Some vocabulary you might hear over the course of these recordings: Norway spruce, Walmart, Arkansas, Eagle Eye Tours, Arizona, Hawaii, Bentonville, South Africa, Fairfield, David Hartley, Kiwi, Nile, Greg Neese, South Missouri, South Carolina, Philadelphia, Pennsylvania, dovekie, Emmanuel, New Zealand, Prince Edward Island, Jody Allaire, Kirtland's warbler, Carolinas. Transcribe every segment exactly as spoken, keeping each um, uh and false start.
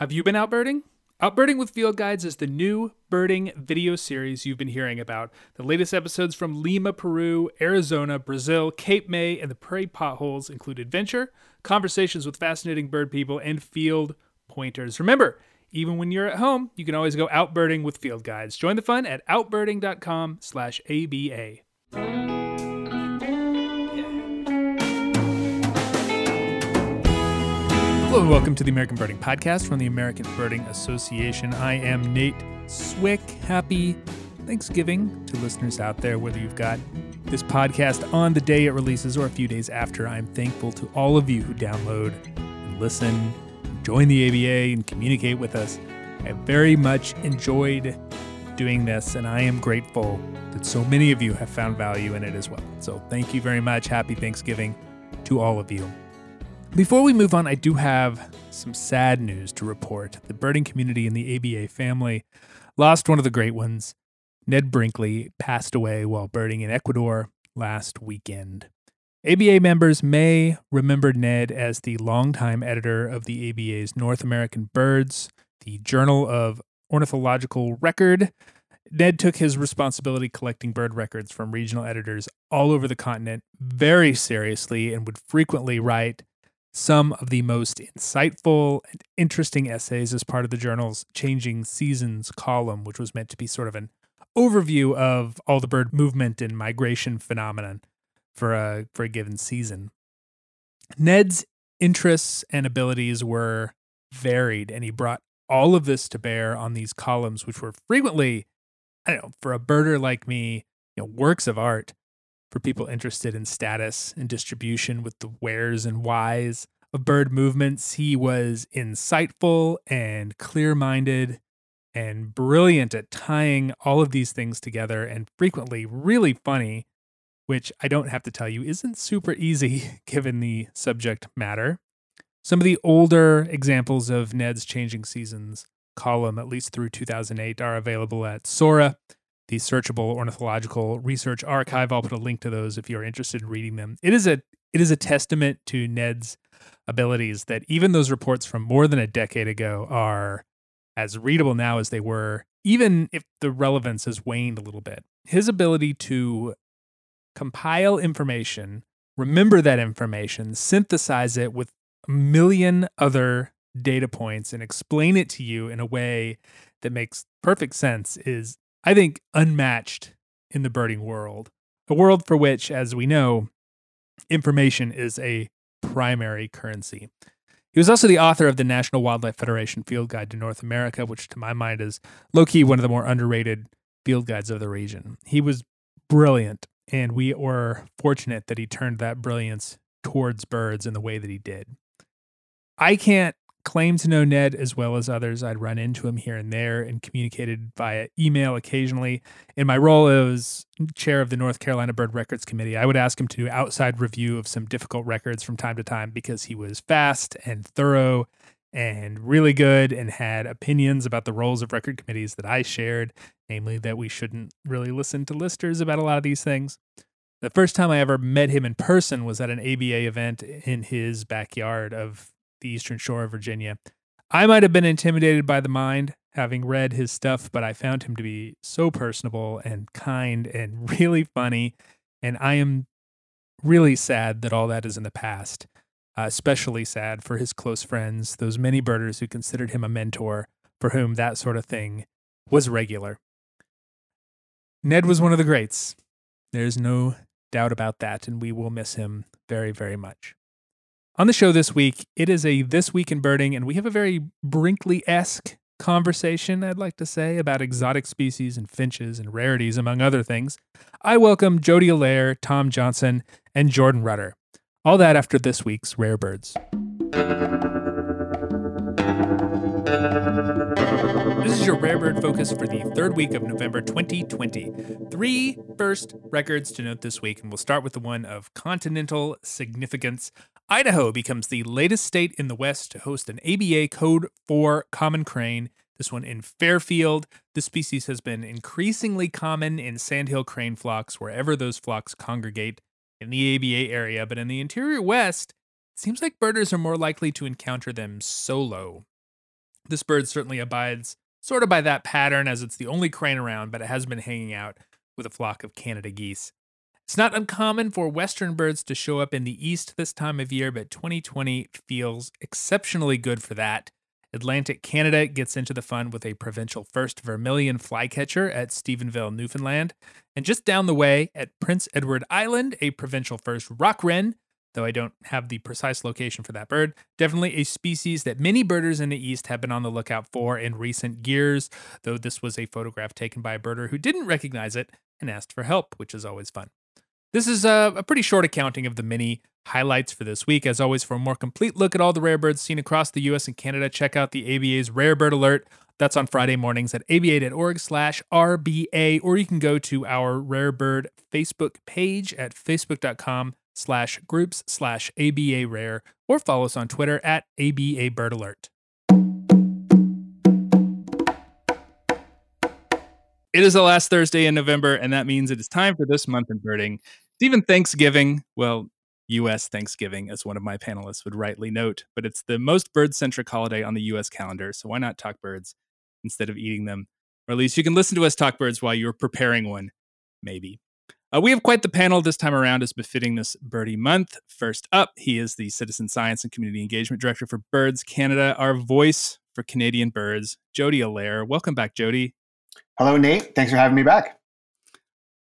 Have you been out birding? Out Birding with Field Guides is the new birding video series you've been hearing about. The latest episodes from Lima, Peru, Arizona, Brazil, Cape May, and the Prairie potholes include adventure, conversations with fascinating bird people, and field pointers. Remember, even when you're at home, you can always go out birding with Field Guides. Join the fun at outbirding dot com slash A B A. Hello and welcome to the American Birding Podcast from the American Birding Association. I am Nate Swick. Happy Thanksgiving to listeners out there, whether you've got this podcast on the day it releases or a few days after. I'm thankful to all of you who download and listen, join the A B A, and communicate with us. I very much enjoyed doing this, and I am grateful that so many of you have found value in it as well. So thank you very much. Happy Thanksgiving to all of you. Before we move on, I do have some sad news to report. The birding community and the A B A family lost one of the great ones. Ned Brinkley passed away while birding in Ecuador last weekend. A B A members may remember Ned as the longtime editor of the A B A's North American Birds, the Journal of Ornithological Record. Ned took his responsibility collecting bird records from regional editors all over the continent very seriously and would frequently write some of the most insightful and interesting essays as part of the journal's Changing Seasons column, which was meant to be sort of an overview of all the bird movement and migration phenomenon for a, for a given season. Ned's interests and abilities were varied, and he brought all of this to bear on these columns, which were frequently, I don't know, for a birder like me, you know, works of art. For people interested in status and distribution with the wheres and whys of bird movements, he was insightful and clear-minded and brilliant at tying all of these things together, and frequently really funny, which I don't have to tell you isn't super easy given the subject matter. Some of the older examples of Ned's Changing Seasons column, at least through two thousand eight, are available at Sora, the searchable ornithological research archive. I'll put a link to those if you're interested in reading them. It is a it is a testament to Ned's abilities that even those reports from more than a decade ago are as readable now as they were, even if the relevance has waned a little bit. His ability to compile information, remember that information, synthesize it with a million other data points, and explain it to you in a way that makes perfect sense is, I think, unmatched in the birding world, a world for which, as we know, information is a primary currency. He was also the author of the National Wildlife Federation Field Guide to North America, which to my mind is low-key one of the more underrated field guides of the region. He was brilliant, and we were fortunate that he turned that brilliance towards birds in the way that he did. I can't claim to know Ned as well as others. I'd run into him here and there and communicated via email occasionally. In my role as chair of the North Carolina Bird Records Committee, I would ask him to do outside review of some difficult records from time to time because he was fast and thorough and really good and had opinions about the roles of record committees that I shared, namely that we shouldn't really listen to listers about a lot of these things. The first time I ever met him in person was at an A B A event in his backyard of the Eastern Shore of Virginia. I might have been intimidated by the mind, having read his stuff, but I found him to be so personable and kind and really funny, and I am really sad that all that is in the past, uh, especially sad for his close friends, those many birders who considered him a mentor, for whom that sort of thing was regular. Ned was one of the greats. There's no doubt about that, and we will miss him very, very much. On the show this week, it is a This Week in Birding, and we have a very Brinkley-esque conversation, I'd like to say, about exotic species and finches and rarities, among other things. I welcome Jody Allaire, Tom Johnson, and Jordan Rutter. All that after this week's Rare Birds. This is your Rare Bird Focus for the third week of November twenty twenty. Three first records to note this week, and we'll start with the one of continental significance. Idaho becomes the latest state in the West to host an A B A Code four common crane, this one in Fairfield. This species has been increasingly common in sandhill crane flocks wherever those flocks congregate in the A B A area, but in the interior West, it seems like birders are more likely to encounter them solo. This bird certainly abides sort of by that pattern, as it's the only crane around, but it has been hanging out with a flock of Canada geese. It's not uncommon for western birds to show up in the east this time of year, but twenty twenty feels exceptionally good for that. Atlantic Canada gets into the fun with a provincial first vermilion flycatcher at Stephenville, Newfoundland. And just down the way at Prince Edward Island, a provincial first rock wren, though I don't have the precise location for that bird. Definitely a species that many birders in the East have been on the lookout for in recent years, though this was a photograph taken by a birder who didn't recognize it and asked for help, which is always fun. This is a, a pretty short accounting of the many highlights for this week. As always, for a more complete look at all the rare birds seen across the U S and Canada, check out the A B A's Rare Bird Alert. That's on Friday mornings at a b a dot org slash r b a, or you can go to our Rare Bird Facebook page at facebook dot com slash groups slash A B A rare, or follow us on Twitter at A B A Bird Alert. It is the last Thursday in November, and that means it is time for This Month in Birding. It's even Thanksgiving. Well, U S Thanksgiving, as one of my panelists would rightly note, but it's the most bird-centric holiday on the U S calendar, so why not talk birds instead of eating them? Or at least you can listen to us talk birds while you're preparing one, maybe. Uh, we have quite the panel this time around, as befitting this birdie month. First up, he is the Citizen Science and Community Engagement Director for Birds Canada, our voice for Canadian birds, Jody Allaire. Welcome back, Jody. Hello, Nate. Thanks for having me back.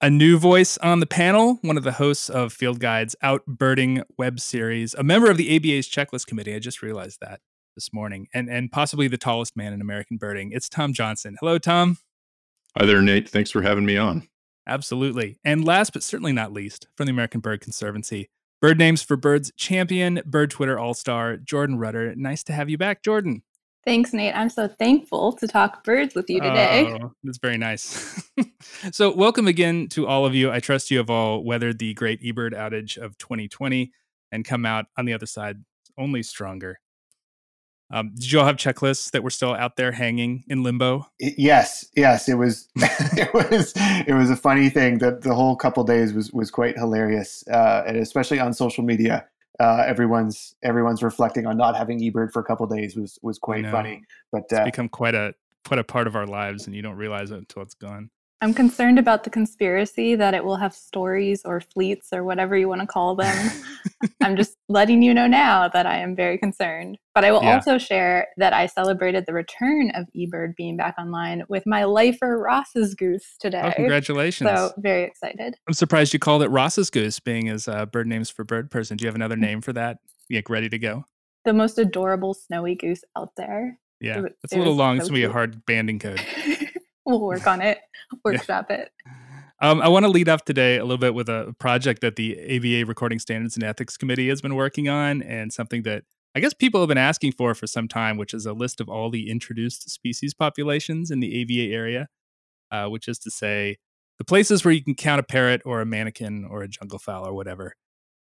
A new voice on the panel, one of the hosts of Field Guides' Out Birding web series, a member of the A B A's Checklist Committee. I just realized that this morning. And and possibly the tallest man in American birding. It's Tom Johnson. Hello, Tom. Hi there, Nate. Thanks for having me on. Absolutely. And last but certainly not least, from the American Bird Conservancy, Bird Names for Birds champion, Bird Twitter all-star, Jordan Rutter. Nice to have you back, Jordan. Thanks, Nate. I'm so thankful to talk birds with you today. Oh, that's very nice. So welcome again to all of you. I trust you have all weathered the great eBird outage of twenty twenty and come out on the other side only stronger. Um, did you all have checklists that were still out there hanging in limbo? Yes, yes. It was it was, it was a funny thing. The, the whole couple days was was quite hilarious, uh, and especially on social media. Uh, everyone's everyone's reflecting on not having eBird for a couple of days was was quite funny. But uh, it's become quite a quite a part of our lives, and you don't realize it until it's gone. I'm concerned about the conspiracy that it will have stories or fleets or whatever you want to call them. I'm just letting you know now that I am very concerned. But I will yeah. also share that I celebrated the return of eBird being back online with my lifer Ross's goose today. Oh, congratulations. So very excited. I'm surprised you called it Ross's goose, being as uh, Bird Names for Bird person. Do you have another name for that? Like, ready to go? The most adorable snowy goose out there. Yeah, it, it's it a little long. So it's going to be a hard banding code. We'll work on it, workshop yeah. it. Um, I want to lead off today a little bit with a project that the A B A Recording Standards and Ethics Committee has been working on, and something that I guess people have been asking for for some time, which is a list of all the introduced species populations in the A B A area, uh, which is to say the places where you can count a parrot or a mannequin or a jungle fowl or whatever.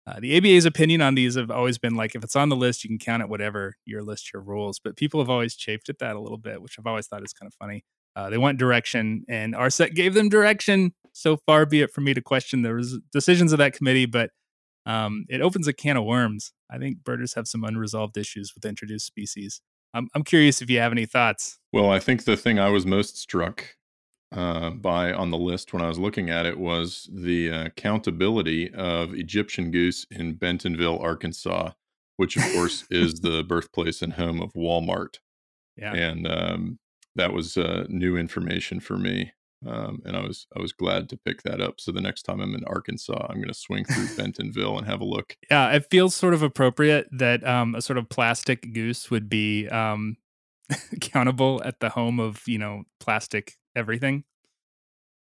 Uh, the A B A's opinion on these have always been like, if it's on the list, you can count it, whatever your list, your rules. But people have always chafed at that a little bit, which I've always thought is kind of funny. Uh, they want direction, and R S E T gave them direction. So far be it for me to question the res- decisions of that committee, but um, it opens a can of worms. I think birders have some unresolved issues with introduced species. I'm, I'm curious if you have any thoughts. Well, I think the thing I was most struck uh, by on the list when I was looking at it was the uh, countability of Egyptian goose in Bentonville, Arkansas, which, of course, is the birthplace and home of Walmart. Yeah. And, um, That was uh, new information for me, um, and I was I was glad to pick that up. So the next time I'm in Arkansas, I'm going to swing through Bentonville and have a look. Yeah, it feels sort of appropriate that um, a sort of plastic goose would be um, countable at the home of, you know, plastic everything.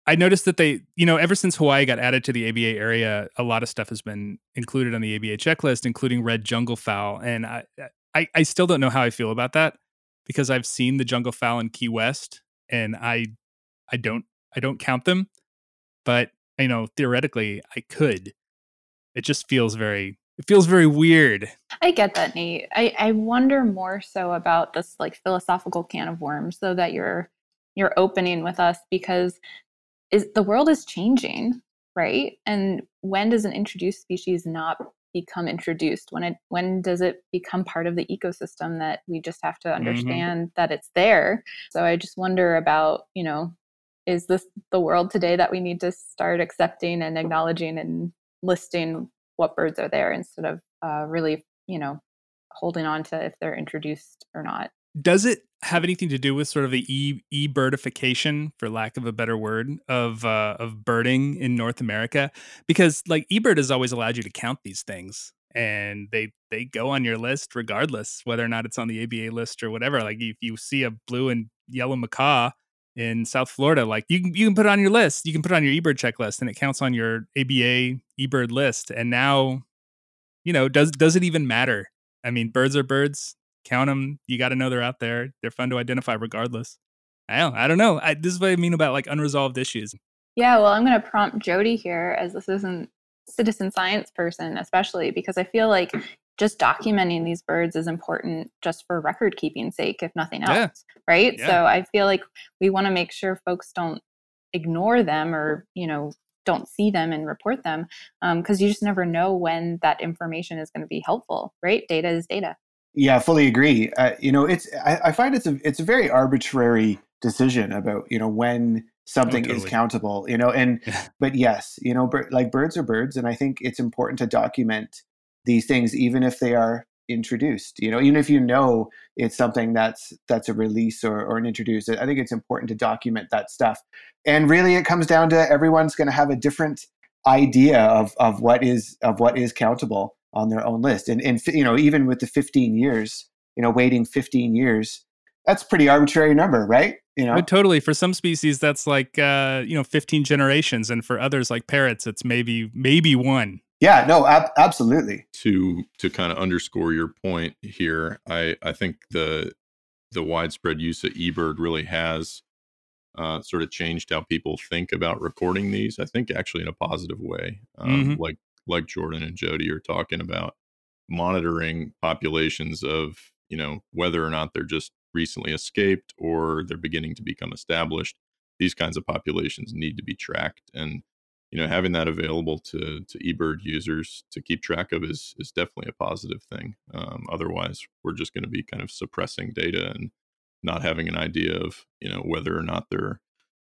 I noticed that they, you know, ever since Hawaii got added to the A B A area, a lot of stuff has been included on the A B A checklist, including red jungle fowl, and I I, I still don't know how I feel about that. Because I've seen the jungle fowl in Key West, and I, I don't, I don't count them, but you know, theoretically, I could. It just feels very, it feels very weird. I get that, Nate. I, I wonder more so about this like philosophical can of worms, though, that you're, you're opening with us, because is the world is changing, right? And when does an introduced species not become introduced? When it when does it become part of the ecosystem that we just have to understand mm-hmm. that it's there? So I just wonder about, you know, is this the world today that we need to start accepting and acknowledging and listing what birds are there instead of uh, really, you know, holding on to if they're introduced or not? Does it have anything to do with sort of the e e-birdification, for lack of a better word, of uh, of birding in North America? Because like eBird has always allowed you to count these things, and they they go on your list regardless whether or not it's on the A B A list or whatever. Like if you see a blue and yellow macaw in South Florida, like you can you can put it on your list, you can put it on your eBird checklist, and it counts on your A B A eBird list. And now, you know, does does it even matter? I mean, birds are birds. Count them. You got to know they're out there. They're fun to identify regardless. I don't, I don't know. I, this is what I mean about like unresolved issues. Yeah, well, I'm going to prompt Jody here as this isn't citizen science person, especially because I feel like just documenting these birds is important just for record keeping sake, if nothing else. Yeah. Right. Yeah. So I feel like we want to make sure folks don't ignore them or, you know, don't see them and report them because um, you just never know when that information is going to be helpful. Right. Data is data. Yeah, I fully agree. Uh, you know, it's I, I find it's a it's a very arbitrary decision about, you know, when something oh, totally. is countable, you know, and but yes, you know, bir- like birds are birds. And I think it's important to document these things, even if they are introduced, you know, even if you know it's something that's that's a release or, or an introduce. I think it's important to document that stuff. And really, it comes down to everyone's going to have a different idea of of what is of what is countable on their own list. And, and, you know, even with the fifteen years, you know, waiting fifteen years, that's a pretty arbitrary number, right? You know, oh, totally. For some species, that's like, uh, you know, fifteen generations. And for others like parrots, it's maybe, maybe one. Yeah, no, ab- absolutely. To, to kind of underscore your point here, I, I think the, the widespread use of eBird really has uh, sort of changed how people think about recording these. I think actually in a positive way, um, mm-hmm. like, like Jordan and Jody are talking about, monitoring populations of, you know, whether or not they're just recently escaped or they're beginning to become established. These kinds of populations need to be tracked, and, you know, having that available to to eBird users to keep track of is is definitely a positive thing. Um, otherwise, we're just going to be kind of suppressing data and not having an idea of, you know, whether or not they're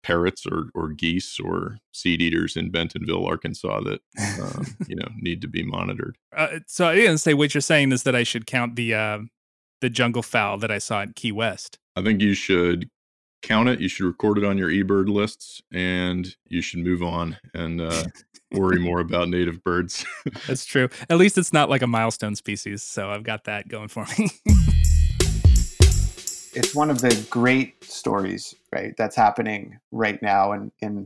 parrots or, or geese or seed eaters in Bentonville, Arkansas that, um, you know, need to be monitored. Uh, so I didn't say what you're saying is that I should count the, uh, the jungle fowl that I saw at Key West. I think you should count it. You should record it on your eBird lists, and you should move on and uh, worry more about native birds. That's true. At least it's not like a milestone species. So I've got that going for me. It's one of the great stories, right, that's happening right now, and in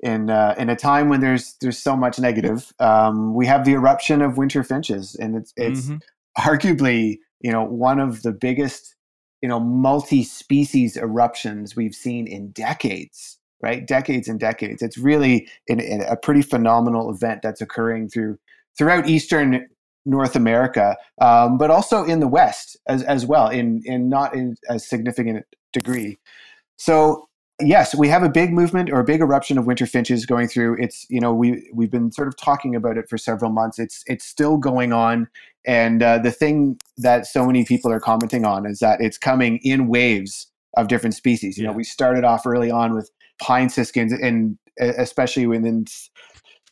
in uh, in a time when there's there's so much negative. Um, we have the eruption of winter finches, and it's it's mm-hmm. arguably, you know, one of the biggest, you know, multi-species eruptions we've seen in decades, right? Decades and decades. It's really in, in a pretty phenomenal event that's occurring through throughout eastern North America, um, but also in the West as as well, in in not in a significant degree. So yes, we have a big movement or a big eruption of winter finches going through. It's, you know, we we've been sort of talking about it for several months. It's it's still going on, and uh, the thing that so many people are commenting on is that it's coming in waves of different species. You yeah. know, we started off early on with pine siskins, and especially within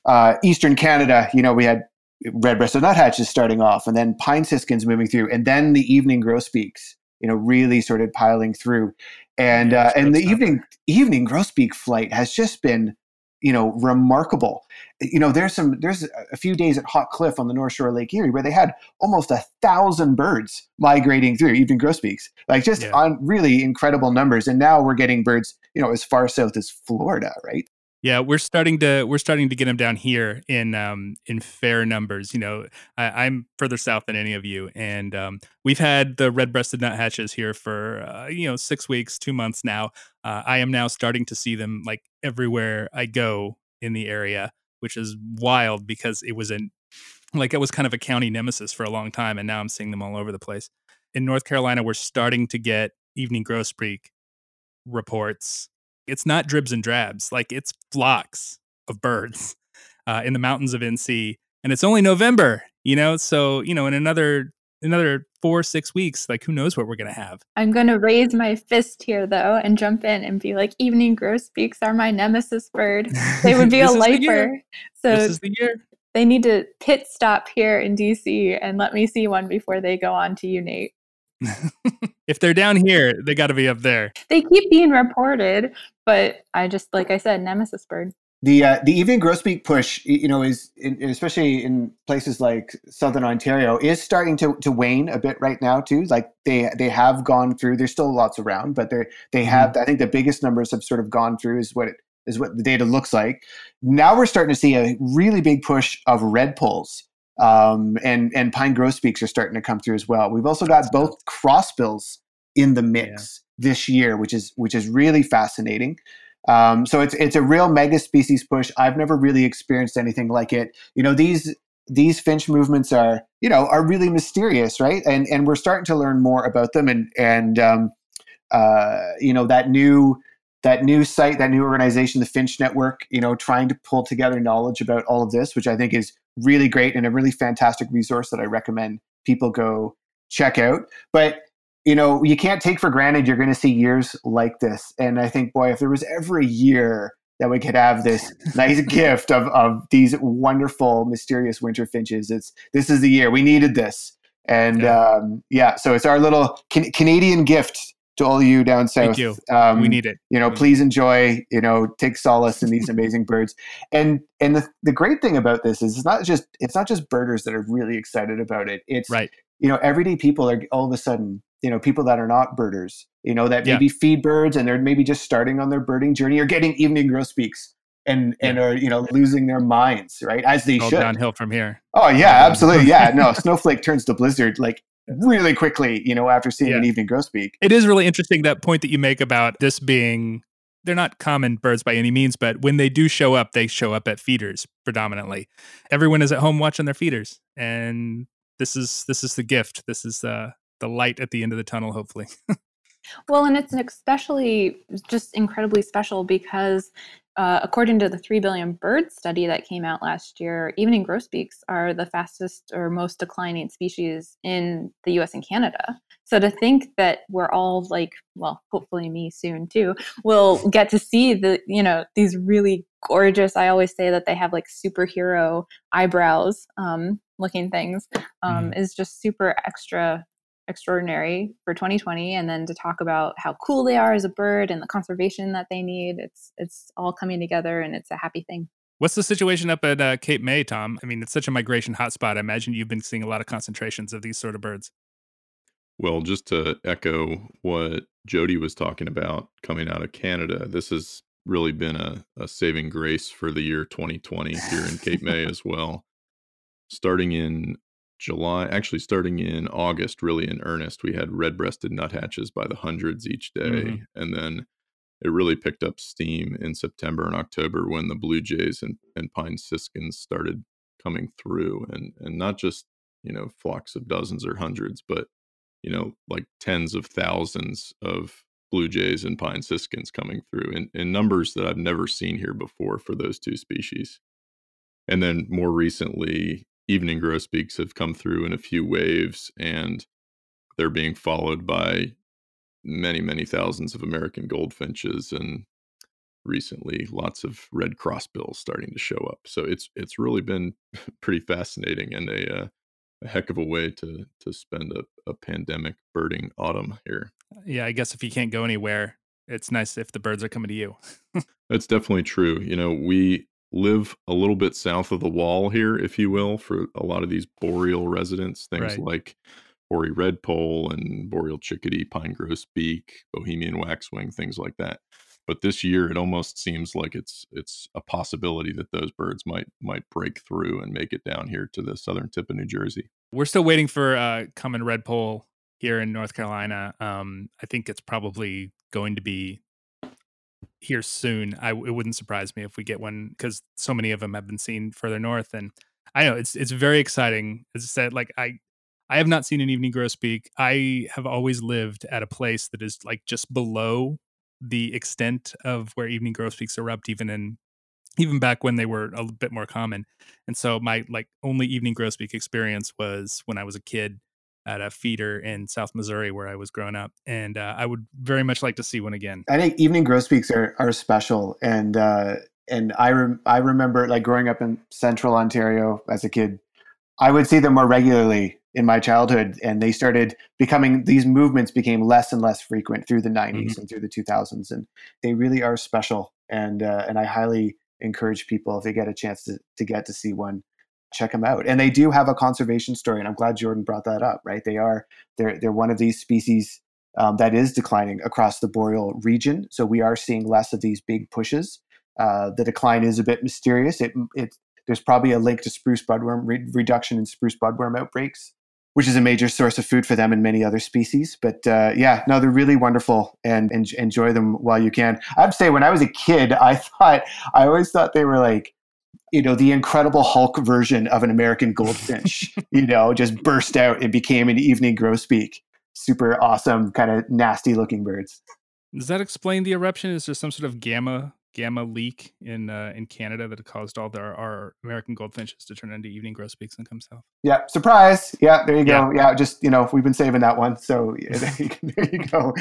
uh, Eastern Canada, you know, we had red-breasted nuthatches starting off, and then pine siskins moving through, and then the evening grosbeaks, you know, really sort of piling through. And yeah, uh, and the evening there. evening grosbeak flight has just been, you know, remarkable. You know, there's some there's a few days at Hot Cliff on the North Shore of Lake Erie where they had almost a thousand birds migrating through, evening grosbeaks, like just yeah. on really incredible numbers. And now we're getting birds, you know, as far south as Florida, right? Yeah, we're starting to we're starting to get them down here in um, in fair numbers. You know, I, I'm further south than any of you, and um, we've had the red-breasted nuthatches here for uh, you know six weeks, two months now. Uh, I am now starting to see them like everywhere I go in the area, which is wild because it was in like it was kind of a county nemesis for a long time, and now I'm seeing them all over the place. In North Carolina, we're starting to get evening grosbeak reports. It's not dribs and drabs, like it's flocks of birds uh, in the mountains of N C, and it's only November. you know? So, you know, in another another four, six weeks, like, who knows what we're going to have? I'm going to raise my fist here, though, and jump in and be like, evening grosbeaks are my nemesis bird. They would be a lifer. So this is the year. They need to pit stop here in D C and let me see one before they go on to you, Nate. If they're down here, they got to be up there. They keep being reported, but I just, like I said, nemesis bird. The uh, the evening grosbeak push, you know, is in, especially in places like southern Ontario, is starting to, to wane a bit right now too. Like they they have gone through. There's still lots around, but they they have. Mm-hmm. I think the biggest numbers have sort of gone through. Is what it, is what the data looks like. Now we're starting to see a really big push of redpolls. Um, and, and pine grosbeaks are starting to come through as well. We've also got both crossbills in the mix yeah. this year, which is which is really fascinating. Um, so it's it's a real mega species push. I've never really experienced anything like it. You know, these these finch movements are you know are really mysterious, right? And and we're starting to learn more about them. And and um, uh, you know that new. That new site, that new organization, the Finch Network, you know, trying to pull together knowledge about all of this, which I think is really great and a really fantastic resource that I recommend people go check out. But, you know, you can't take for granted you're going to see years like this. And I think, boy, if there was ever a year that we could have this nice gift of of these wonderful, mysterious winter finches, it's this is the year. We needed this. And, yeah, um, yeah so it's our little can- Canadian gift to all you down south. Thank you. Um, we need it. You know, please enjoy, you know, take solace in these amazing birds. And and the, the great thing about this is it's not just it's not just birders that are really excited about it. It's, right. you know, everyday people are all of a sudden, you know, people that are not birders, you know, that yeah. maybe feed birds and they're maybe just starting on their birding journey or getting evening grosbeaks and yeah. and are, you know, losing their minds, right? As they all should. Downhill from here. Oh, yeah, absolutely. Yeah, no, snowflake turns to blizzard like really quickly, you know, after seeing yeah. an evening grosbeak. It is really interesting, that point that you make about this being, they're not common birds by any means, but when they do show up, they show up at feeders predominantly. Everyone is at home watching their feeders. And this is this is the gift. This is the, the light at the end of the tunnel, hopefully. Well, and it's especially just incredibly special because uh, according to the three billion bird study that came out last year, evening grosbeaks are the fastest or most declining species in the U S and Canada. So to think that we're all like, well, hopefully me soon too, we'll get to see the, you know, these really gorgeous, I always say that they have like superhero eyebrows um, looking things um, mm. is just super extra extraordinary for twenty twenty, and then to talk about how cool they are as a bird and the conservation that they need, it's it's all coming together, and it's a happy thing. What's the situation up at uh, Cape May, Tom? I mean, it's such a migration hotspot. I imagine you've been seeing a lot of concentrations of these sort of birds. Well, just to echo what Jody was talking about coming out of Canada, this has really been a, a saving grace for the year twenty twenty here in Cape May as well. Starting in July, actually starting in August, really in earnest, we had red-breasted nuthatches by the hundreds each day. Mm-hmm. And then it really picked up steam in September and October when the blue jays and, and pine siskins started coming through. And and not just, you know, flocks of dozens or hundreds, but, you know, like tens of thousands of blue jays and pine siskins coming through in, in numbers that I've never seen here before for those two species. And then more recently, evening grosbeaks have come through in a few waves, and they're being followed by many, many thousands of American goldfinches, and recently lots of red crossbills starting to show up. So it's it's really been pretty fascinating, and a, uh, a heck of a way to to spend a, a pandemic birding autumn here. Yeah, I guess if you can't go anywhere, it's nice if the birds are coming to you. That's definitely true. You know, we live a little bit south of the wall here, if you will, for a lot of these boreal residents, things right. like hoary redpoll and boreal chickadee, pine grosbeak, Bohemian waxwing, things like that. But this year, it almost seems like it's it's a possibility that those birds might might break through and make it down here to the southern tip of New Jersey. We're still waiting for a common redpoll here in North Carolina. Um, I think it's probably going to be here soon. I, it wouldn't surprise me if we get one, because so many of them have been seen further north. And I know it's it's very exciting. As I said, like I, I have not seen an evening grosbeak. I have always lived at a place that is like just below the extent of where evening grosbeaks erupt, even in even back when they were a bit more common. And so my like only evening grosbeak experience was when I was a kid at a feeder in South Missouri where I was growing up. And uh, I would very much like to see one again. I think evening grosbeaks are, are special. And, uh, and I, re- I remember like growing up in central Ontario as a kid, I would see them more regularly in my childhood, and they started becoming, these movements became less and less frequent through the nineties mm-hmm. and through the two thousands. And they really are special. And, uh, and I highly encourage people, if they get a chance to, to get to see one, check them out. And they do have a conservation story, and I'm glad Jordan brought that up, right? They are, they're, they're one of these species um, that is declining across the boreal region. So we are seeing less of these big pushes. Uh, the decline is a bit mysterious. It, it, there's probably a link to spruce budworm, re- reduction in spruce budworm outbreaks, which is a major source of food for them and many other species. But uh, yeah, no, they're really wonderful, and, and enjoy them while you can. I'd say when I was a kid, I thought, I always thought they were like, you know, the Incredible Hulk version of an American goldfinch, you know, just burst out and became an evening grosbeak. Super awesome, kind of nasty looking birds. Does that explain the eruption? Is there some sort of gamma gamma leak in uh, in Canada that caused all the, our American goldfinches to turn into evening grosbeaks and come south? Yeah, surprise. Yeah, there you go. Yeah, yeah, just, you know, we've been saving that one. So yeah, there, you, there you go.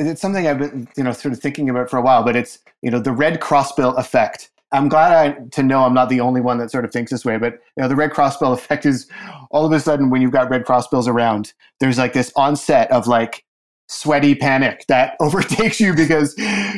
It's something I've been, you know, sort of thinking about for a while, but it's, you know, the red crossbill effect. I'm glad I, to know I'm not the only one that sort of thinks this way, but you know, the red crossbill effect is all of a sudden when you've got red crossbills around, there's like this onset of like sweaty panic that overtakes you because,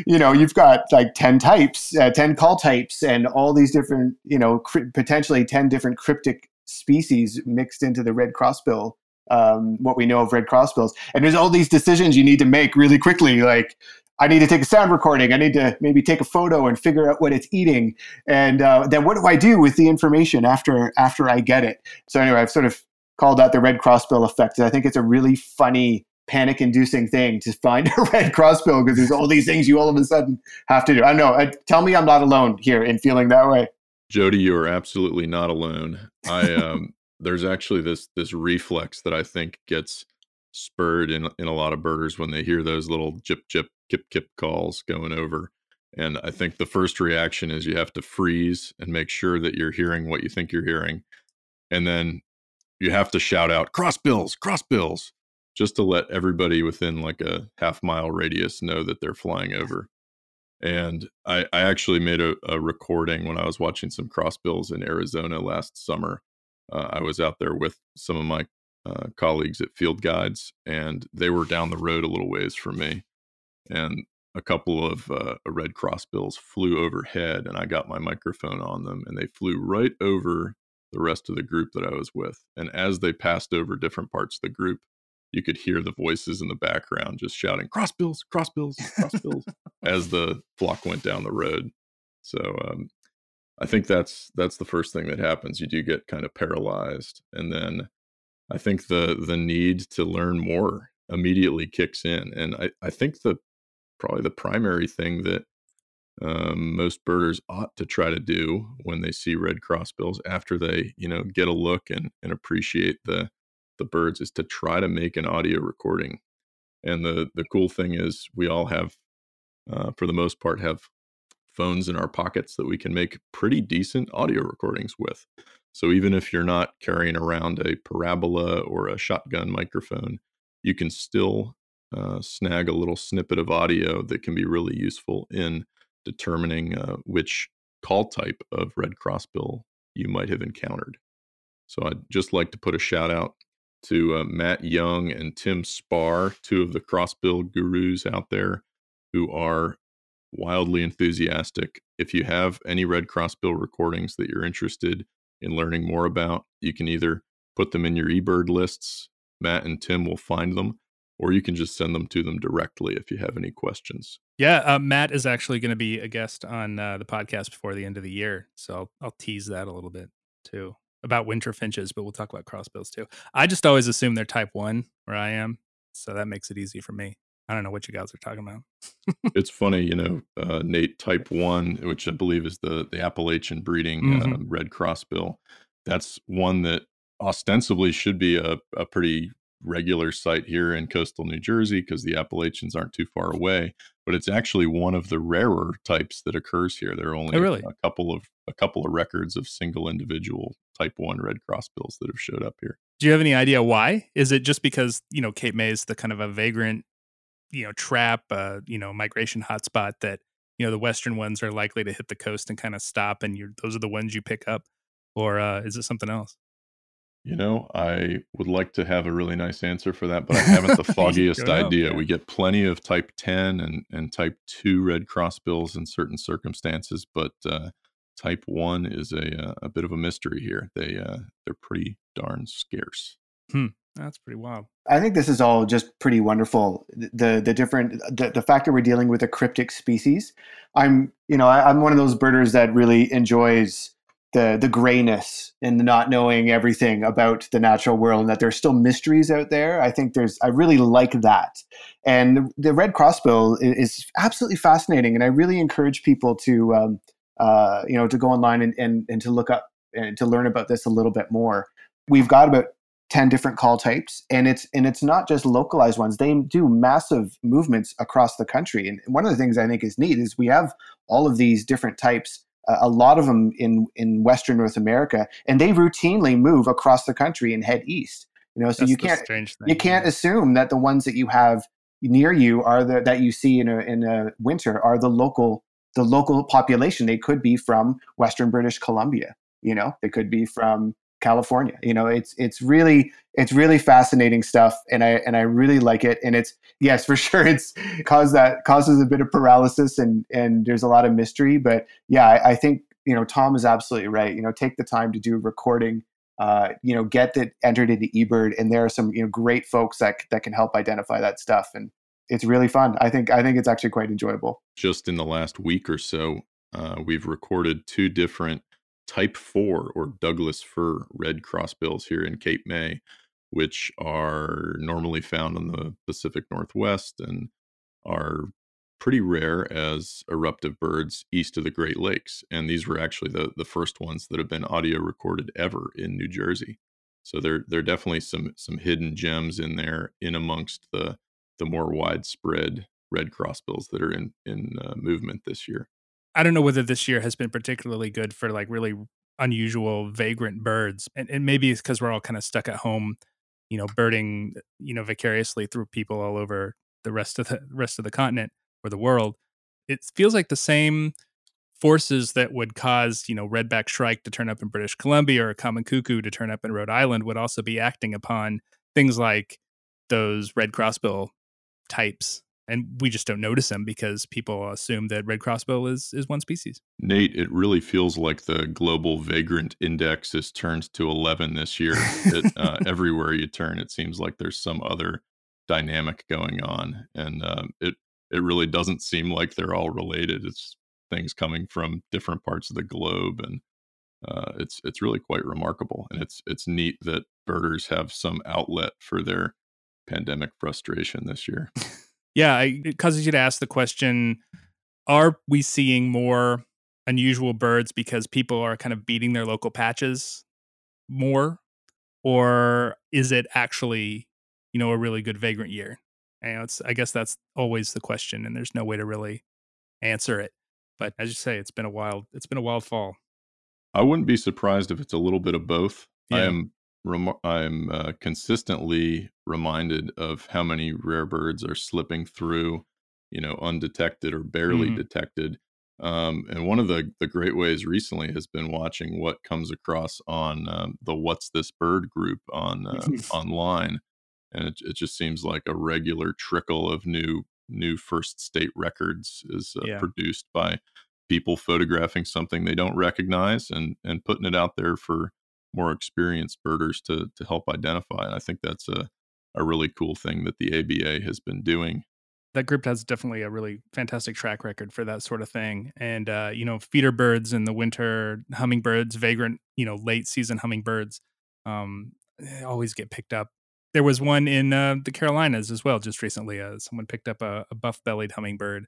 you know, you've got like ten types, uh, ten call types and all these different, you know, cr- potentially ten different cryptic species mixed into the red crossbill. Um, what we know of red crossbills. And there's all these decisions you need to make really quickly. Like, I need to take a sound recording. I need to maybe take a photo and figure out what it's eating. And uh, then what do I do with the information after after I get it? So anyway, I've sort of called out the red crossbill effect. I think it's a really funny, panic-inducing thing to find a red crossbill because there's all these things you all of a sudden have to do. I don't know. I, tell me I'm not alone here in feeling that way. Jody, you are absolutely not alone. I um. There's actually this this reflex that I think gets spurred in, in a lot of birders when they hear those little jip, jip, kip, kip calls going over. And I think the first reaction is you have to freeze and make sure that you're hearing what you think you're hearing. And then you have to shout out, crossbills, crossbills, just to let everybody within like a half mile radius know that they're flying over. And I, I actually made a, a recording when I was watching some crossbills in Arizona last summer. Uh, I was out there with some of my uh, colleagues at Field Guides, and they were down the road a little ways from me. And a couple of uh, red crossbills flew overhead, and I got my microphone on them, and they flew right over the rest of the group that I was with. And as they passed over different parts of the group, you could hear the voices in the background just shouting, crossbills, crossbills, crossbills, as the flock went down the road. So, um, I think that's that's the first thing that happens. You do get kind of paralyzed. And then I think the the need to learn more immediately kicks in. And I, I think the probably the primary thing that um, most birders ought to try to do when they see red crossbills after they, you know, get a look and, and appreciate the the birds is to try to make an audio recording. And the the cool thing is we all have, uh, for the most part, have phones in our pockets that we can make pretty decent audio recordings with. So even if you're not carrying around a parabola or a shotgun microphone, you can still uh, snag a little snippet of audio that can be really useful in determining uh, which call type of red crossbill you might have encountered. So I'd just like to put a shout out to uh, Matt Young and Tim Spar, two of the crossbill gurus out there who are wildly enthusiastic. If you have any red crossbill recordings that you're interested in learning more about, you can either put them in your eBird lists, Matt and Tim will find them, or you can just send them to them directly if you have any questions. Yeah, uh, Matt is actually going to be a guest on uh, the podcast before the end of the year, so I'll, I'll tease that a little bit too about winter finches, but we'll talk about crossbills too. I just always assume they're type one where I am, so that makes it easy for me. I don't know what you guys are talking about. It's funny, you know, uh, Nate, type one, which I believe is the, the Appalachian breeding mm-hmm. uh, red crossbill. That's one that ostensibly should be a, a pretty regular site here in coastal New Jersey because the Appalachians aren't too far away, but it's actually one of the rarer types that occurs here. There are only oh, really? a couple of a couple of records of single individual type one red crossbills that have showed up here. Do you have any idea why? Is it just because, you know, Cape May is the kind of a vagrant, you know, trap, uh, you know, migration hotspot that, you know, the western ones are likely to hit the coast and kind of stop, and you're, those are the ones you pick up? Or uh, is it something else? You know, I would like to have a really nice answer for that, but I haven't the foggiest idea. Yeah. We get plenty of type ten and, and type two red crossbills in certain circumstances, but uh, type one is a a bit of a mystery here. They, uh, they're pretty darn scarce. Hmm. That's pretty wild. I think this is all just pretty wonderful. The the different the, the fact that we're dealing with a cryptic species. I'm you know I, I'm one of those birders that really enjoys the the grayness and not knowing everything about the natural world, and that there's still mysteries out there. I think there's I really like that, and the, the red crossbill is, is absolutely fascinating. And I really encourage people to um, uh, you know to go online and, and and to look up and to learn about this a little bit more. We've got about ten different call types, and it's and it's not just localized ones. They do massive movements across the country. And one of the things I think is neat is we have all of these different types, uh, a lot of them in, in Western North America, and they routinely move across the country and head east. You know, so That's you can't strange thing, you can't yeah. assume that the ones that you have near you are the that you see in a in a winter are the local the local population. They could be from Western British Columbia. You know, they could be from California. You know, it's it's really it's really fascinating stuff, and I and I really like it. And it's yes, for sure, it's caused that causes a bit of paralysis, and and there's a lot of mystery. But yeah, I, I think you know Tom is absolutely right. You know, take the time to do a recording. Uh, you know, get that entered into eBird, and there are some you know great folks that that can help identify that stuff, and it's really fun. I think I think it's actually quite enjoyable. Just in the last week or so, uh, we've recorded two different Type four or Douglas fir red crossbills here in Cape May, which are normally found in the Pacific Northwest and are pretty rare as eruptive birds east of the Great Lakes. And these were actually the, the first ones that have been audio recorded ever in New Jersey. So there, there are definitely some some hidden gems in there, in amongst the the more widespread red crossbills that are in in uh, movement this year. I don't know whether this year has been particularly good for like really unusual vagrant birds. And, and maybe it's because we're all kind of stuck at home, you know, birding, you know, vicariously through people all over the rest of the rest of the continent or the world. It feels like the same forces that would cause, you know, redback shrike to turn up in British Columbia or a common cuckoo to turn up in Rhode Island would also be acting upon things like those red crossbill types. And we just don't notice them because people assume that red crossbill is is one species. Nate, it really feels like the global vagrant index is turned to eleven this year. It, uh, everywhere you turn, it seems like there's some other dynamic going on. And um, it, it really doesn't seem like they're all related. It's things coming from different parts of the globe. And uh, it's it's really quite remarkable. And it's it's neat that birders have some outlet for their pandemic frustration this year. Yeah, it causes you to ask the question, are we seeing more unusual birds because people are kind of beating their local patches more? Or is it actually, you know, a really good vagrant year? And it's, I guess that's always the question, and there's no way to really answer it. But as you say, it's been a wild, it's been a wild fall. I wouldn't be surprised if it's a little bit of both. Yeah. I am I'm uh, consistently reminded of how many rare birds are slipping through, you know, undetected or barely mm. detected. Um, and one of the, the great ways recently has been watching what comes across on um, the What's This Bird group on uh, online. And it, it just seems like a regular trickle of new new first state records is uh, yeah. produced by people photographing something they don't recognize and and putting it out there for more experienced birders to to help identify. And I think that's a, a really cool thing that the A B A has been doing. That group has definitely a really fantastic track record for that sort of thing. And, uh, you know, feeder birds in the winter, hummingbirds, vagrant, you know, late season hummingbirds um, always get picked up. There was one in uh, the Carolinas as well just recently. Uh, someone picked up a, a buff-bellied hummingbird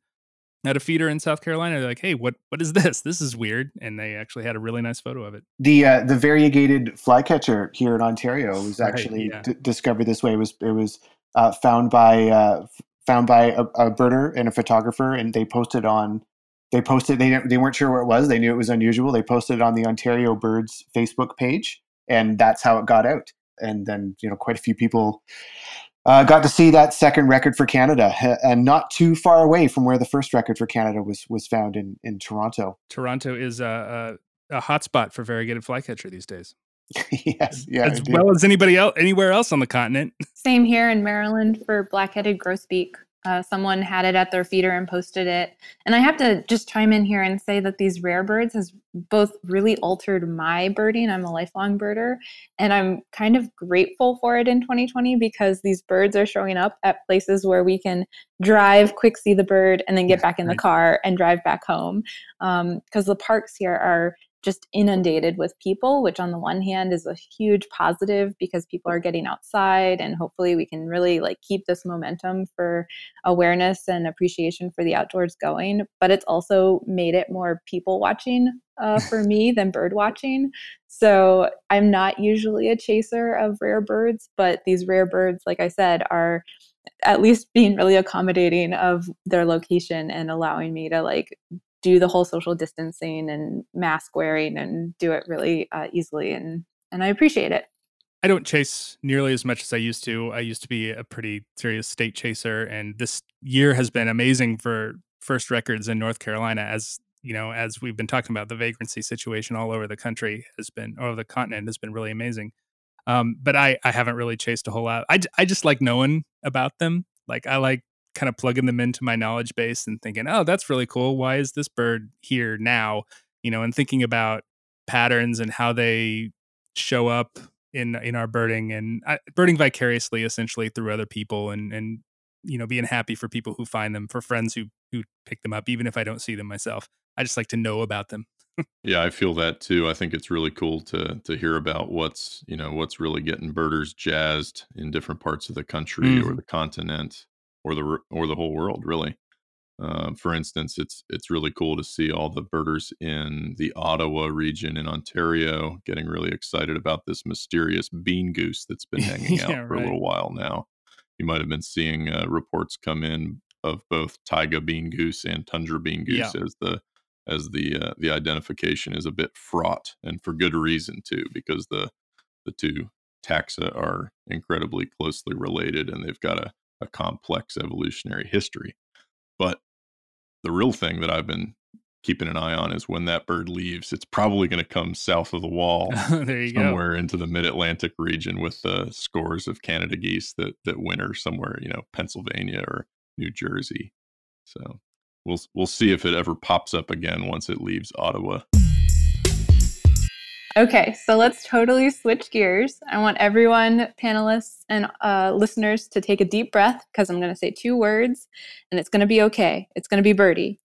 at a feeder in South Carolina. They're like, hey, what what is this? This is weird. And they actually had a really nice photo of it. The uh, the variegated flycatcher here in Ontario was actually right, yeah. d- discovered this way. It was, it was uh, found by uh, found by a, a birder and a photographer, and they posted on, they posted, they, didn't, they weren't sure where it was. They knew it was unusual. They posted on the Ontario Birds Facebook page, and that's how it got out. And then, you know, quite a few people uh, got to see that second record for Canada, and not too far away from where the first record for Canada was was found in, in Toronto. Toronto is a, a, a hotspot for variegated flycatcher these days. Yes, yeah, as well as anybody else, anywhere else on the continent. Same here in Maryland for black-headed grosbeak. Uh, someone had it at their feeder and posted it. And I have to just chime in here and say that these rare birds has both really altered my birding. I'm a lifelong birder, and I'm kind of grateful for it in twenty twenty, because these birds are showing up at places where we can drive, quick see the bird, and then get back in the car and drive back home. Um, because the parks here are just inundated with people, which on the one hand is a huge positive because people are getting outside, and hopefully we can really like keep this momentum for awareness and appreciation for the outdoors going. But it's also made it more people watching uh, for me than bird watching. So I'm not usually a chaser of rare birds, but these rare birds, like I said, are at least being really accommodating of their location and allowing me to like do the whole social distancing and mask wearing and do it really uh, easily. And, and I appreciate it. I don't chase nearly as much as I used to. I used to be a pretty serious state chaser, and this year has been amazing for first records in North Carolina. As you know, as we've been talking about, the vagrancy situation all over the country has been, all over the continent has been really amazing. Um, but I, I haven't really chased a whole lot. I, I just like knowing about them. Like I like, kind of plugging them into my knowledge base and thinking, oh, that's really cool. Why is this bird here now? You know, and thinking about patterns and how they show up in, in our birding, and uh, birding vicariously essentially through other people, and, and, you know, being happy for people who find them, for friends who, who pick them up, even if I don't see them myself. I just like to know about them. Yeah, I feel that too. I think it's really cool to to hear about what's, you know, what's really getting birders jazzed in different parts of the country mm-hmm. or the continent. Or the or the whole world, really. Uh, for instance, it's it's really cool to see all the birders in the Ottawa region in Ontario getting really excited about this mysterious bean goose that's been hanging yeah, out for right. a little while now. You might have been seeing uh, reports come in of both taiga bean goose and tundra bean goose, yeah. as the as the uh, the identification is a bit fraught, and for good reason too, because the the two taxa are incredibly closely related, and they've got a a complex evolutionary history. But the real thing that I've been keeping an eye on is when that bird leaves, it's probably going to come south of the wall there you somewhere go. Into the mid-Atlantic region with the uh, scores of Canada geese that that winter somewhere, you know, Pennsylvania or New Jersey. So we'll we'll see if it ever pops up again once it leaves Ottawa. Okay, so let's totally switch gears. I want everyone, panelists and uh, listeners, to take a deep breath, because I'm going to say two words, and it's going to be okay. It's going to be birdie,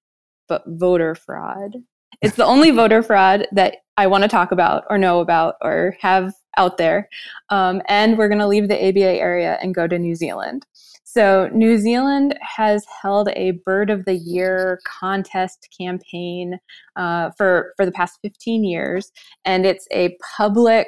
but voter fraud. It's the only voter fraud that I want to talk about or know about or have out there. Um, and we're going to leave the A B A area and go to New Zealand. So New Zealand has held a Bird of the Year contest campaign uh, for, for the past fifteen years, and it's a public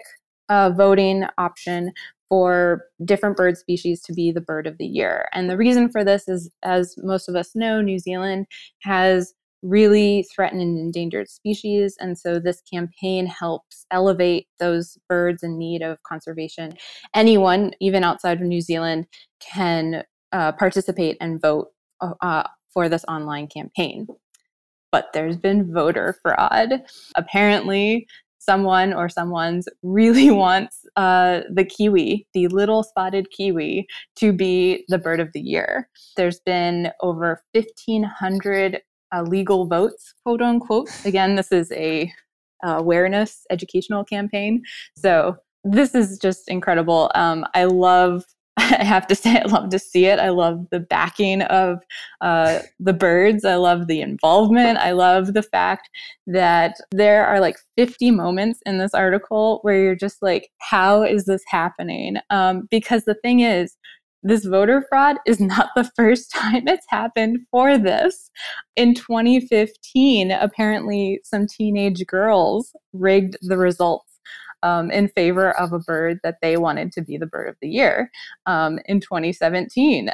uh, voting option for different bird species to be the Bird of the Year. And the reason for this is, as most of us know, New Zealand has really threatened and endangered species, and so this campaign helps elevate those birds in need of conservation. Anyone, even outside of New Zealand, can uh, participate and vote uh, for this online campaign. But there's been voter fraud. Apparently, someone or someone's really wants uh, the kiwi, the little spotted kiwi, to be the Bird of the Year. There's been over fifteen hundred Uh, legal votes, quote unquote. Again, this is a uh, awareness educational campaign. So this is just incredible. Um, I love, I have to say, I love to see it. I love the backing of uh, the birds. I love the involvement. I love the fact that there are like fifty moments in this article where you're just like, how is this happening? Um, because the thing is, This voter fraud is not the first time it's happened for this. In twenty fifteen, apparently some teenage girls rigged the results um, in favor of a bird that they wanted to be the bird of the year. Um, in twenty seventeen,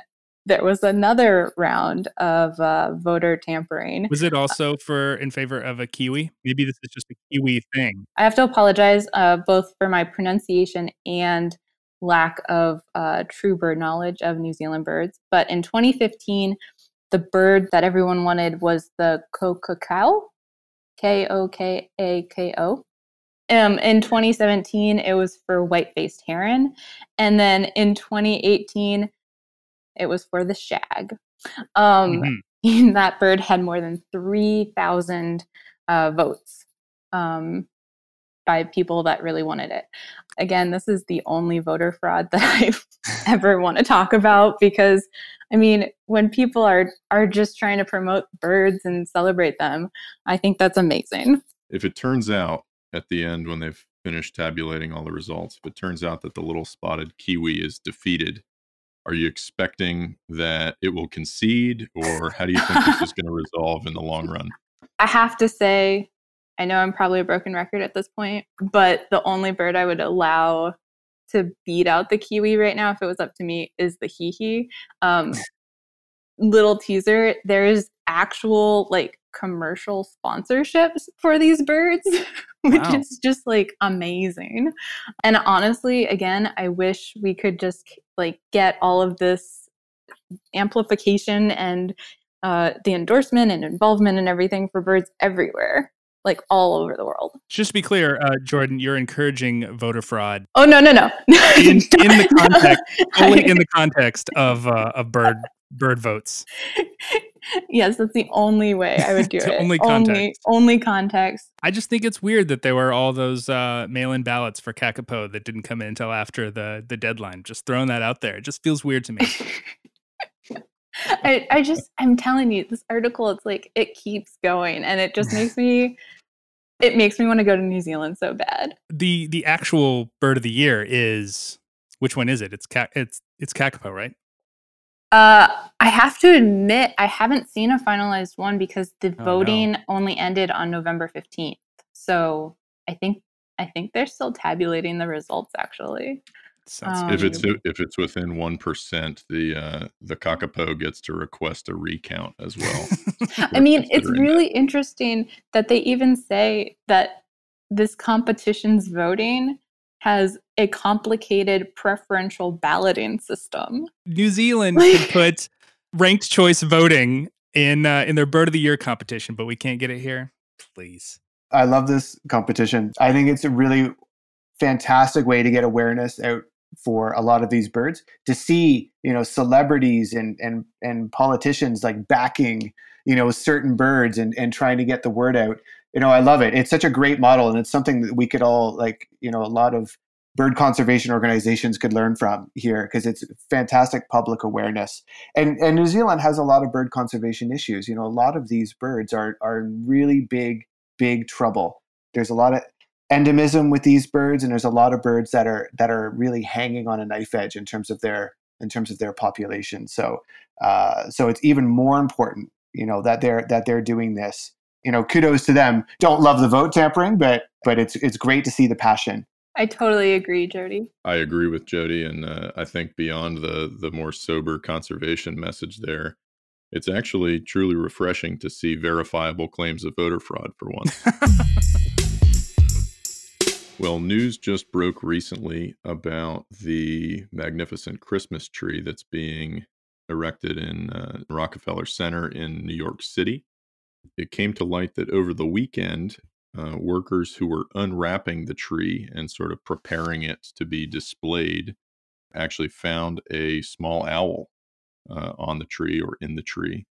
there was another round of uh, voter tampering. Was it also for in favor of a Kiwi? Maybe this is just a Kiwi thing. I have to apologize uh, both for my pronunciation and lack of uh, true bird knowledge of New Zealand birds. But in twenty fifteen, the bird that everyone wanted was the Kākāpō, K O K A K O. Um, in twenty seventeen, it was for white-faced heron. And then in twenty eighteen, it was for the shag. Um, mm-hmm. That bird had more than three thousand uh, votes um, by people that really wanted it. Again, this is the only voter fraud that I ever want to talk about because, I mean, when people are are just trying to promote birds and celebrate them, I think that's amazing. If it turns out at the end when they've finished tabulating all the results, if it turns out that the little spotted kiwi is defeated, are you expecting that it will concede, or how do you think this is going to resolve in the long run? I have to say, I know I'm probably a broken record at this point, but the only bird I would allow to beat out the kiwi right now, if it was up to me, is the hee-hee. Um, little teaser, there is actual like commercial sponsorships for these birds, which wow. is just like amazing. And honestly, again, I wish we could just like get all of this amplification and uh, the endorsement and involvement and everything for birds everywhere, like all over the world. Just to be clear, uh, Jordan, you're encouraging voter fraud. Oh, no, no, no. in, in the context, only in the context of uh, of bird bird votes. Yes, that's the only way I would do it. Only context. Only, only context. I just think it's weird that there were all those uh, mail-in ballots for Kākāpō that didn't come in until after the, the deadline. Just throwing that out there. It just feels weird to me. I, I just, I'm telling you, this article, it's like, it keeps going. And it just makes me, it makes me want to go to New Zealand so bad. The the actual bird of the year is, which one is it? It's it's it's Kākāpō, right? Uh, I have to admit, I haven't seen a finalized one because the oh, voting no. only ended on November fifteenth. So I think I think they're still tabulating the results, actually. Um, if it's if it's within one percent, the uh, the Kākāpō gets to request a recount as well. I mean, it's really that. Interesting that they even say that this competition's voting has a complicated preferential balloting system. New Zealand could put ranked choice voting in uh, in their Bird of the Year competition, but we can't get it here. Please. I love this competition. I think it's a really fantastic way to get awareness out for a lot of these birds, to see, you know, celebrities and and and politicians like backing, you know, certain birds and and trying to get the word out. You know, I love it. It's such a great model, and it's something that we could all, like, you know, a lot of bird conservation organizations could learn from here, because it's fantastic public awareness. And and New Zealand has a lot of bird conservation issues. You know, a lot of these birds are are in really big big trouble. There's a lot of endemism with these birds, and there's a lot of birds that are that are really hanging on a knife edge in terms of their in terms of their population. So, uh, so it's even more important, you know, that they're that they're doing this. You know, kudos to them. Don't love the vote tampering, but but it's it's great to see the passion. I totally agree, Jody. I agree with Jody, and uh, I think beyond the the more sober conservation message there, it's actually truly refreshing to see verifiable claims of voter fraud for once. Well, news just broke recently about the magnificent Christmas tree that's being erected in uh, Rockefeller Center in New York City. It came to light that over the weekend, uh, workers who were unwrapping the tree and sort of preparing it to be displayed actually found a small owl uh, on the tree or in the tree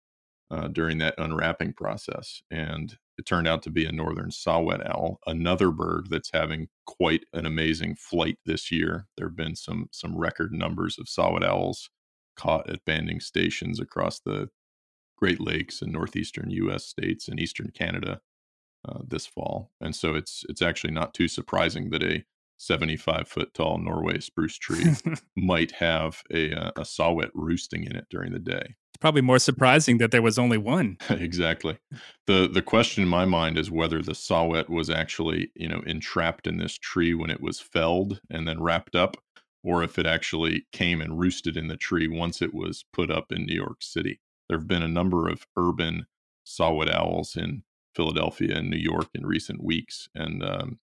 uh, during that unwrapping process. And it turned out to be a northern sawwet owl, another bird that's having quite an amazing flight this year. There have been some some record numbers of sawwet owls caught at banding stations across the Great Lakes and northeastern U S states and eastern Canada uh, this fall. And so it's it's actually not too surprising that a seventy-five foot tall Norway spruce tree might have a, a sauwet roosting in it during the day. It's probably more surprising that there was only one. Exactly. The The question in my mind is whether the sauwet was actually, you know, entrapped in this tree when it was felled and then wrapped up, or if it actually came and roosted in the tree once it was put up in New York City. There have been a number of urban sauwet owls in Philadelphia and New York in recent weeks, and um,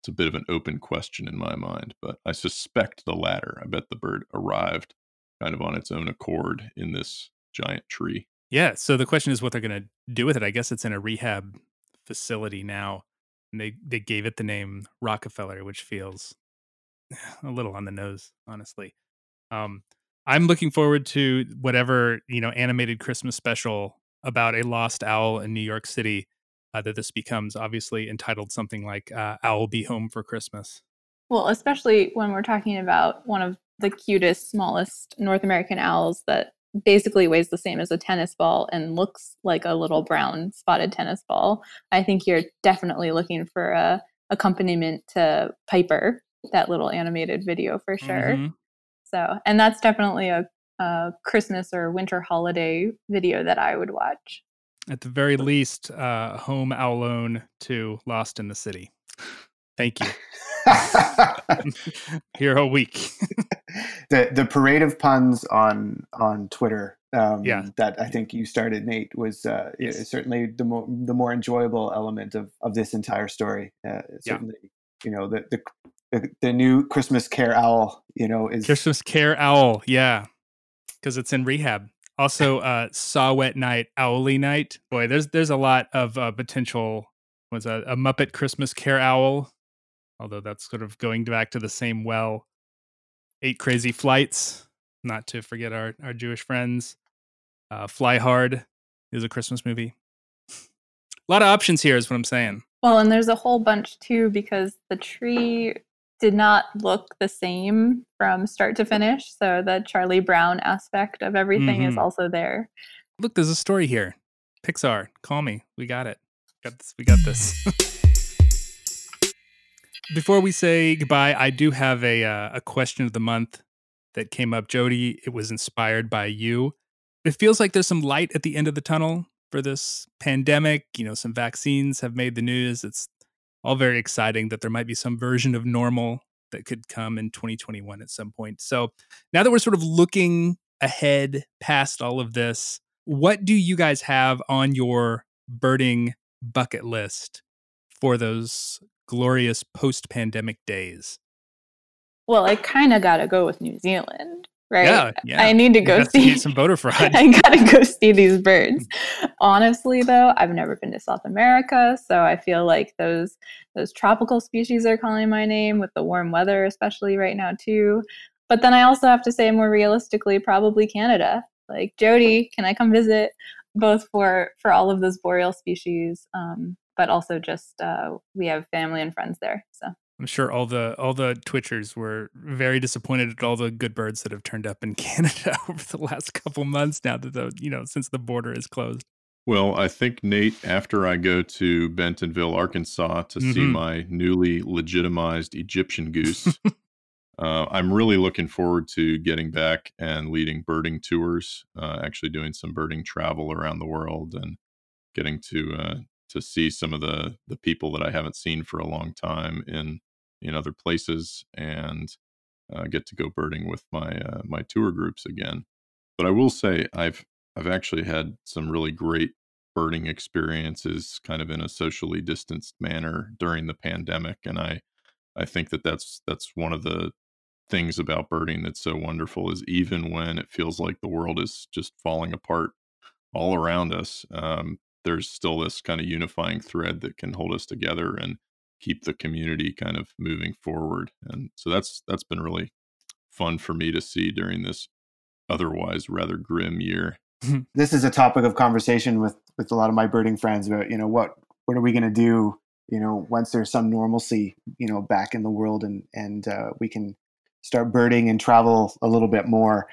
it's a bit of an open question in my mind, but I suspect the latter. I bet the bird arrived kind of on its own accord in this giant tree. Yeah, so the question is what they're going to do with it. I guess it's in a rehab facility now, and they, they gave it the name Rockefeller, which feels a little on the nose, honestly. Um, I'm looking forward to whatever, you know, animated Christmas special about a lost owl in New York City, uh, that this becomes, obviously entitled something like uh, Owl Be Home for Christmas. Well, especially when we're talking about one of the cutest, smallest North American owls that basically weighs the same as a tennis ball and looks like a little brown spotted tennis ball. I think you're definitely looking for a accompaniment to Piper, that little animated video for sure. Mm-hmm. So, and that's definitely a Uh, Christmas or winter holiday video that I would watch. At the very least, uh, Home Alone to Lost in the City. Thank you. Here all week. the the parade of puns on on Twitter um, yeah. that I think you started, Nate, was uh, yes. certainly the more the more enjoyable element of of this entire story. Uh, certainly, yeah. you know the, the the the new Christmas Care Owl. You know is Christmas Care Owl. Yeah. Because it's in rehab. Also, uh, Sawwet Night, Owly Night. Boy, there's there's a lot of uh, potential. Was a, a Muppet Christmas Care Owl, although that's sort of going back to the same well. Eight Crazy Flights, not to forget our, our Jewish friends. Uh, Fly Hard is a Christmas movie. A lot of options here is what I'm saying. Well, and there's a whole bunch too, because the tree did not look the same from start to finish. So the Charlie Brown aspect of everything mm-hmm. is also there. Look, there's a story here. Pixar, call me. We got it. Got this. We got this. Before we say goodbye, I do have a uh, a question of the month that came up. Jody, it was inspired by you. It feels like there's some light at the end of the tunnel for this pandemic. You know, some vaccines have made the news. It's all very exciting that there might be some version of normal that could come in twenty twenty-one at some point. So now that we're sort of looking ahead past all of this, what do you guys have on your birding bucket list for those glorious post-pandemic days? Well, I kind of got to go with New Zealand, right? Yeah, yeah. I need to go see some voter fraud. I got to go see these birds. Honestly, though, I've never been to South America, so I feel like those those tropical species are calling my name with the warm weather, especially right now, too. But then I also have to say, more realistically, probably Canada. Like, Jody, can I come visit? Both for, for all of those boreal species, um, but also just uh, we have family and friends there, so. I'm sure all the all the Twitchers were very disappointed at all the good birds that have turned up in Canada over the last couple months now that the, you know, since the border is closed. Well, I think, Nate, after I go to Bentonville, Arkansas to mm-hmm. see my newly legitimized Egyptian goose, uh, I'm really looking forward to getting back and leading birding tours, uh, actually doing some birding travel around the world and getting to uh, to see some of the, the people that I haven't seen for a long time in in other places, and uh, get to go birding with my uh, my tour groups again. But I will say I've I've actually had some really great birding experiences, kind of in a socially distanced manner during the pandemic, and I I think that that's that's one of the things about birding that's so wonderful is even when it feels like the world is just falling apart all around us, um, there's still this kind of unifying thread that can hold us together and keep the community kind of moving forward. And so that's that's been really fun for me to see during this otherwise rather grim year. This is a topic of conversation with with a lot of my birding friends about, you know, what what are we going to do, you know, once there's some normalcy, you know, back in the world, and and uh, we can start birding and travel a little bit more.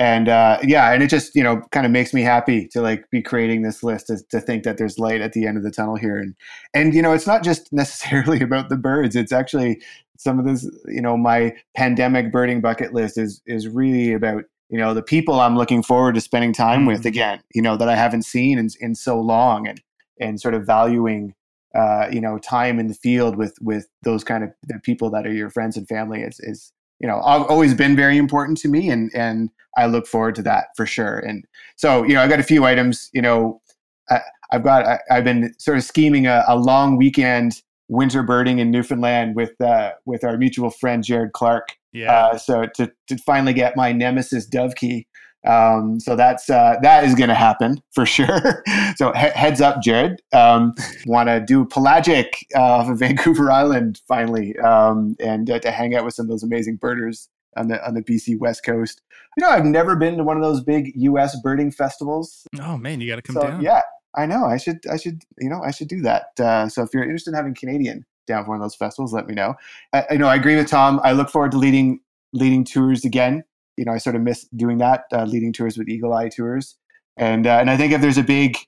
And uh, yeah, and it just, you know, kind of makes me happy to like be creating this list, to, to think that there's light at the end of the tunnel here. And, and, you know, it's not just necessarily about the birds. It's actually some of this, you know, my pandemic birding bucket list is, is really about, you know, the people I'm looking forward to spending time mm-hmm. with again, you know, that I haven't seen in, in so long, and, and sort of valuing, uh, you know, time in the field with, with those kind of the people that are your friends and family is, is, you know, I've always been very important to me, and, and I look forward to that for sure. And so, you know, I've got a few items, you know, I, I've got, I, I've been sort of scheming a, a long weekend winter birding in Newfoundland with, uh, with our mutual friend, Jared Clark. Yeah. Uh, so to, to finally get my nemesis dovekie. Um, so that's, uh, that is going to happen for sure. So he- heads up, Jared, um, want to do pelagic, uh, off of Vancouver Island finally. Um, and uh, to hang out with some of those amazing birders on the, on the B C West Coast. You know, I've never been to one of those big U S birding festivals. Oh man, you got to come so, down. Yeah, I know. I should, I should, you know, I should do that. Uh, so if you're interested in having Canadian down for one of those festivals, let me know. I, you know, I agree with Tom. I look forward to leading, leading tours again. You know, I sort of miss doing that, uh, leading tours with Eagle Eye Tours. And uh, and I think if there's a big,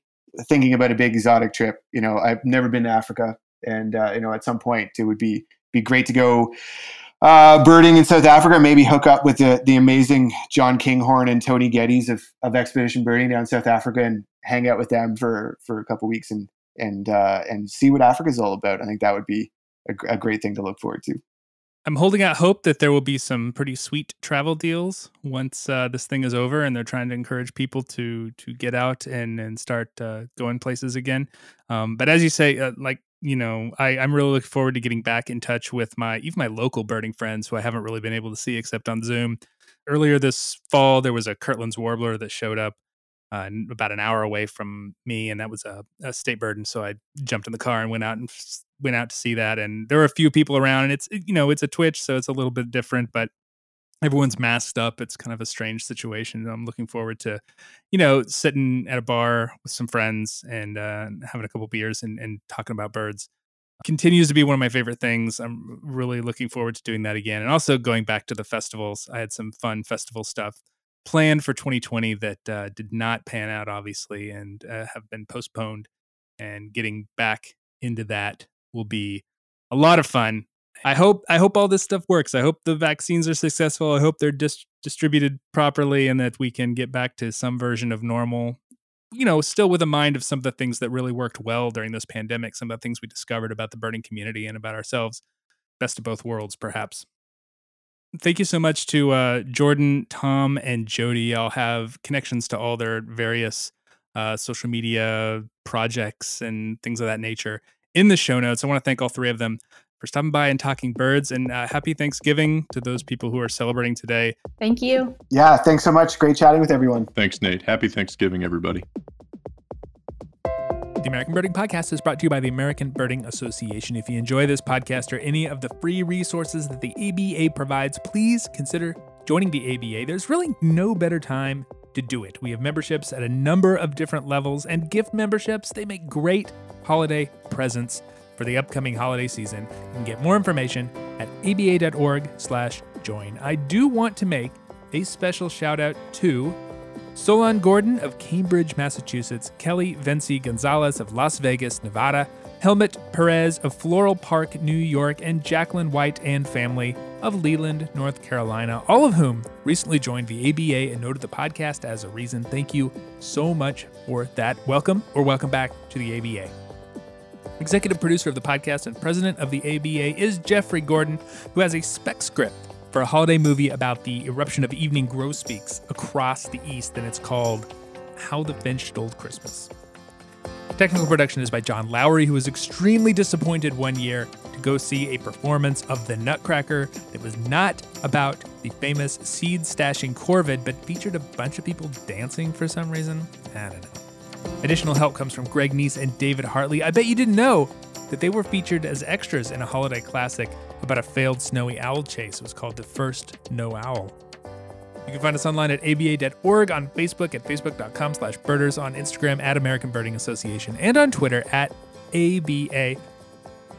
thinking about a big exotic trip, you know, I've never been to Africa. And, uh, you know, at some point it would be be great to go uh, birding in South Africa, maybe hook up with the, the amazing John Kinghorn and Tony Geddes of, of Expedition Birding down in South Africa, and hang out with them for, for a couple of weeks and and uh, and see what Africa's all about. I think that would be a, a great thing to look forward to. I'm holding out hope that there will be some pretty sweet travel deals once uh, this thing is over, and they're trying to encourage people to to get out and and start uh, going places again. Um, but as you say, uh, like you know, I, I'm really looking forward to getting back in touch with my even my local birding friends who I haven't really been able to see except on Zoom. Earlier this fall, there was a Kirtland's warbler that showed up uh, about an hour away from me, and that was a, a state bird, and so I jumped in the car and went out and. F- went out to see that, and there were a few people around, and it's, you know, it's a Twitch, so it's a little bit different, but everyone's masked up. It's kind of a strange situation. I'm looking forward to, you know, sitting at a bar with some friends and uh, having a couple beers and, and talking about birds. Continues to be one of my favorite things. I'm really looking forward to doing that again. And also going back to the festivals. I had some fun festival stuff planned for twenty twenty that uh, did not pan out, obviously, and uh, have been postponed, and getting back into that will be a lot of fun. I hope I hope all this stuff works. I hope the vaccines are successful. I hope they're dis- distributed properly, and that we can get back to some version of normal, you know, still with a mind of some of the things that really worked well during this pandemic, some of the things we discovered about the birding community and about ourselves. Best of both worlds, perhaps. Thank you so much to uh, Jordan, Tom, and Jody. I'll have connections to all their various uh, social media projects and things of that nature in the show notes. I want to thank all three of them for stopping by and talking birds, and uh, happy Thanksgiving to those people who are celebrating today. Thank you. Yeah, thanks so much. Great chatting with everyone. Thanks, Nate. Happy Thanksgiving, everybody. The American Birding Podcast is brought to you by the American Birding Association. If you enjoy this podcast or any of the free resources that the A B A provides, please consider joining the A B A. There's really no better time to do it. We have memberships at a number of different levels, and gift memberships, they make great holiday presents for the upcoming holiday season. You can get more information at a b a dot org slash join. I do want to make a special shout out to Solon Gordon of Cambridge, Massachusetts, Kelly Venci Gonzalez of Las Vegas, Nevada, Helmut Perez of Floral Park, New York, and Jacqueline White and family of Leland, North Carolina, all of whom recently joined the A B A and noted the podcast as a reason. Thank you so much for that. Welcome or welcome back to the A B A. Executive producer of the podcast and president of the A B A is Jeffrey Gordon, who has a spec script for a holiday movie about the eruption of evening grosbeaks across the East, and it's called How the Finch Stole Christmas. Technical production is by John Lowry, who was extremely disappointed one year to go see a performance of The Nutcracker that was not about the famous seed-stashing corvid, but featured a bunch of people dancing for some reason. I don't know. Additional help comes from Greg Neese and David Hartley. I bet you didn't know that they were featured as extras in a holiday classic about a failed snowy owl chase. It was called The First No Owl. You can find us online at a b a dot org, on Facebook at facebook dot com slash birders, on Instagram at American Birding Association, and on Twitter at A B A.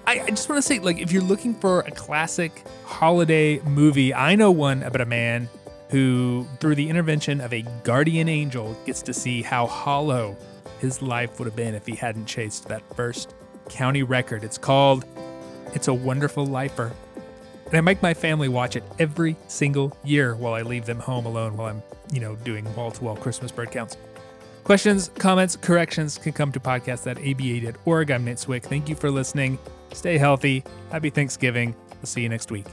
I, I just want to say, like, if you're looking for a classic holiday movie, I know one about a man who, through the intervention of a guardian angel, gets to see how hollow his life would have been if he hadn't chased that first county record. It's called It's a Wonderful Lifer. And I make my family watch it every single year while I leave them home alone while I'm, you know, doing wall-to-wall Christmas bird counts. Questions, comments, corrections can come to podcast at a b a dot org. I'm Nate Swick. Thank you for listening. Stay healthy. Happy Thanksgiving. We'll see you next week.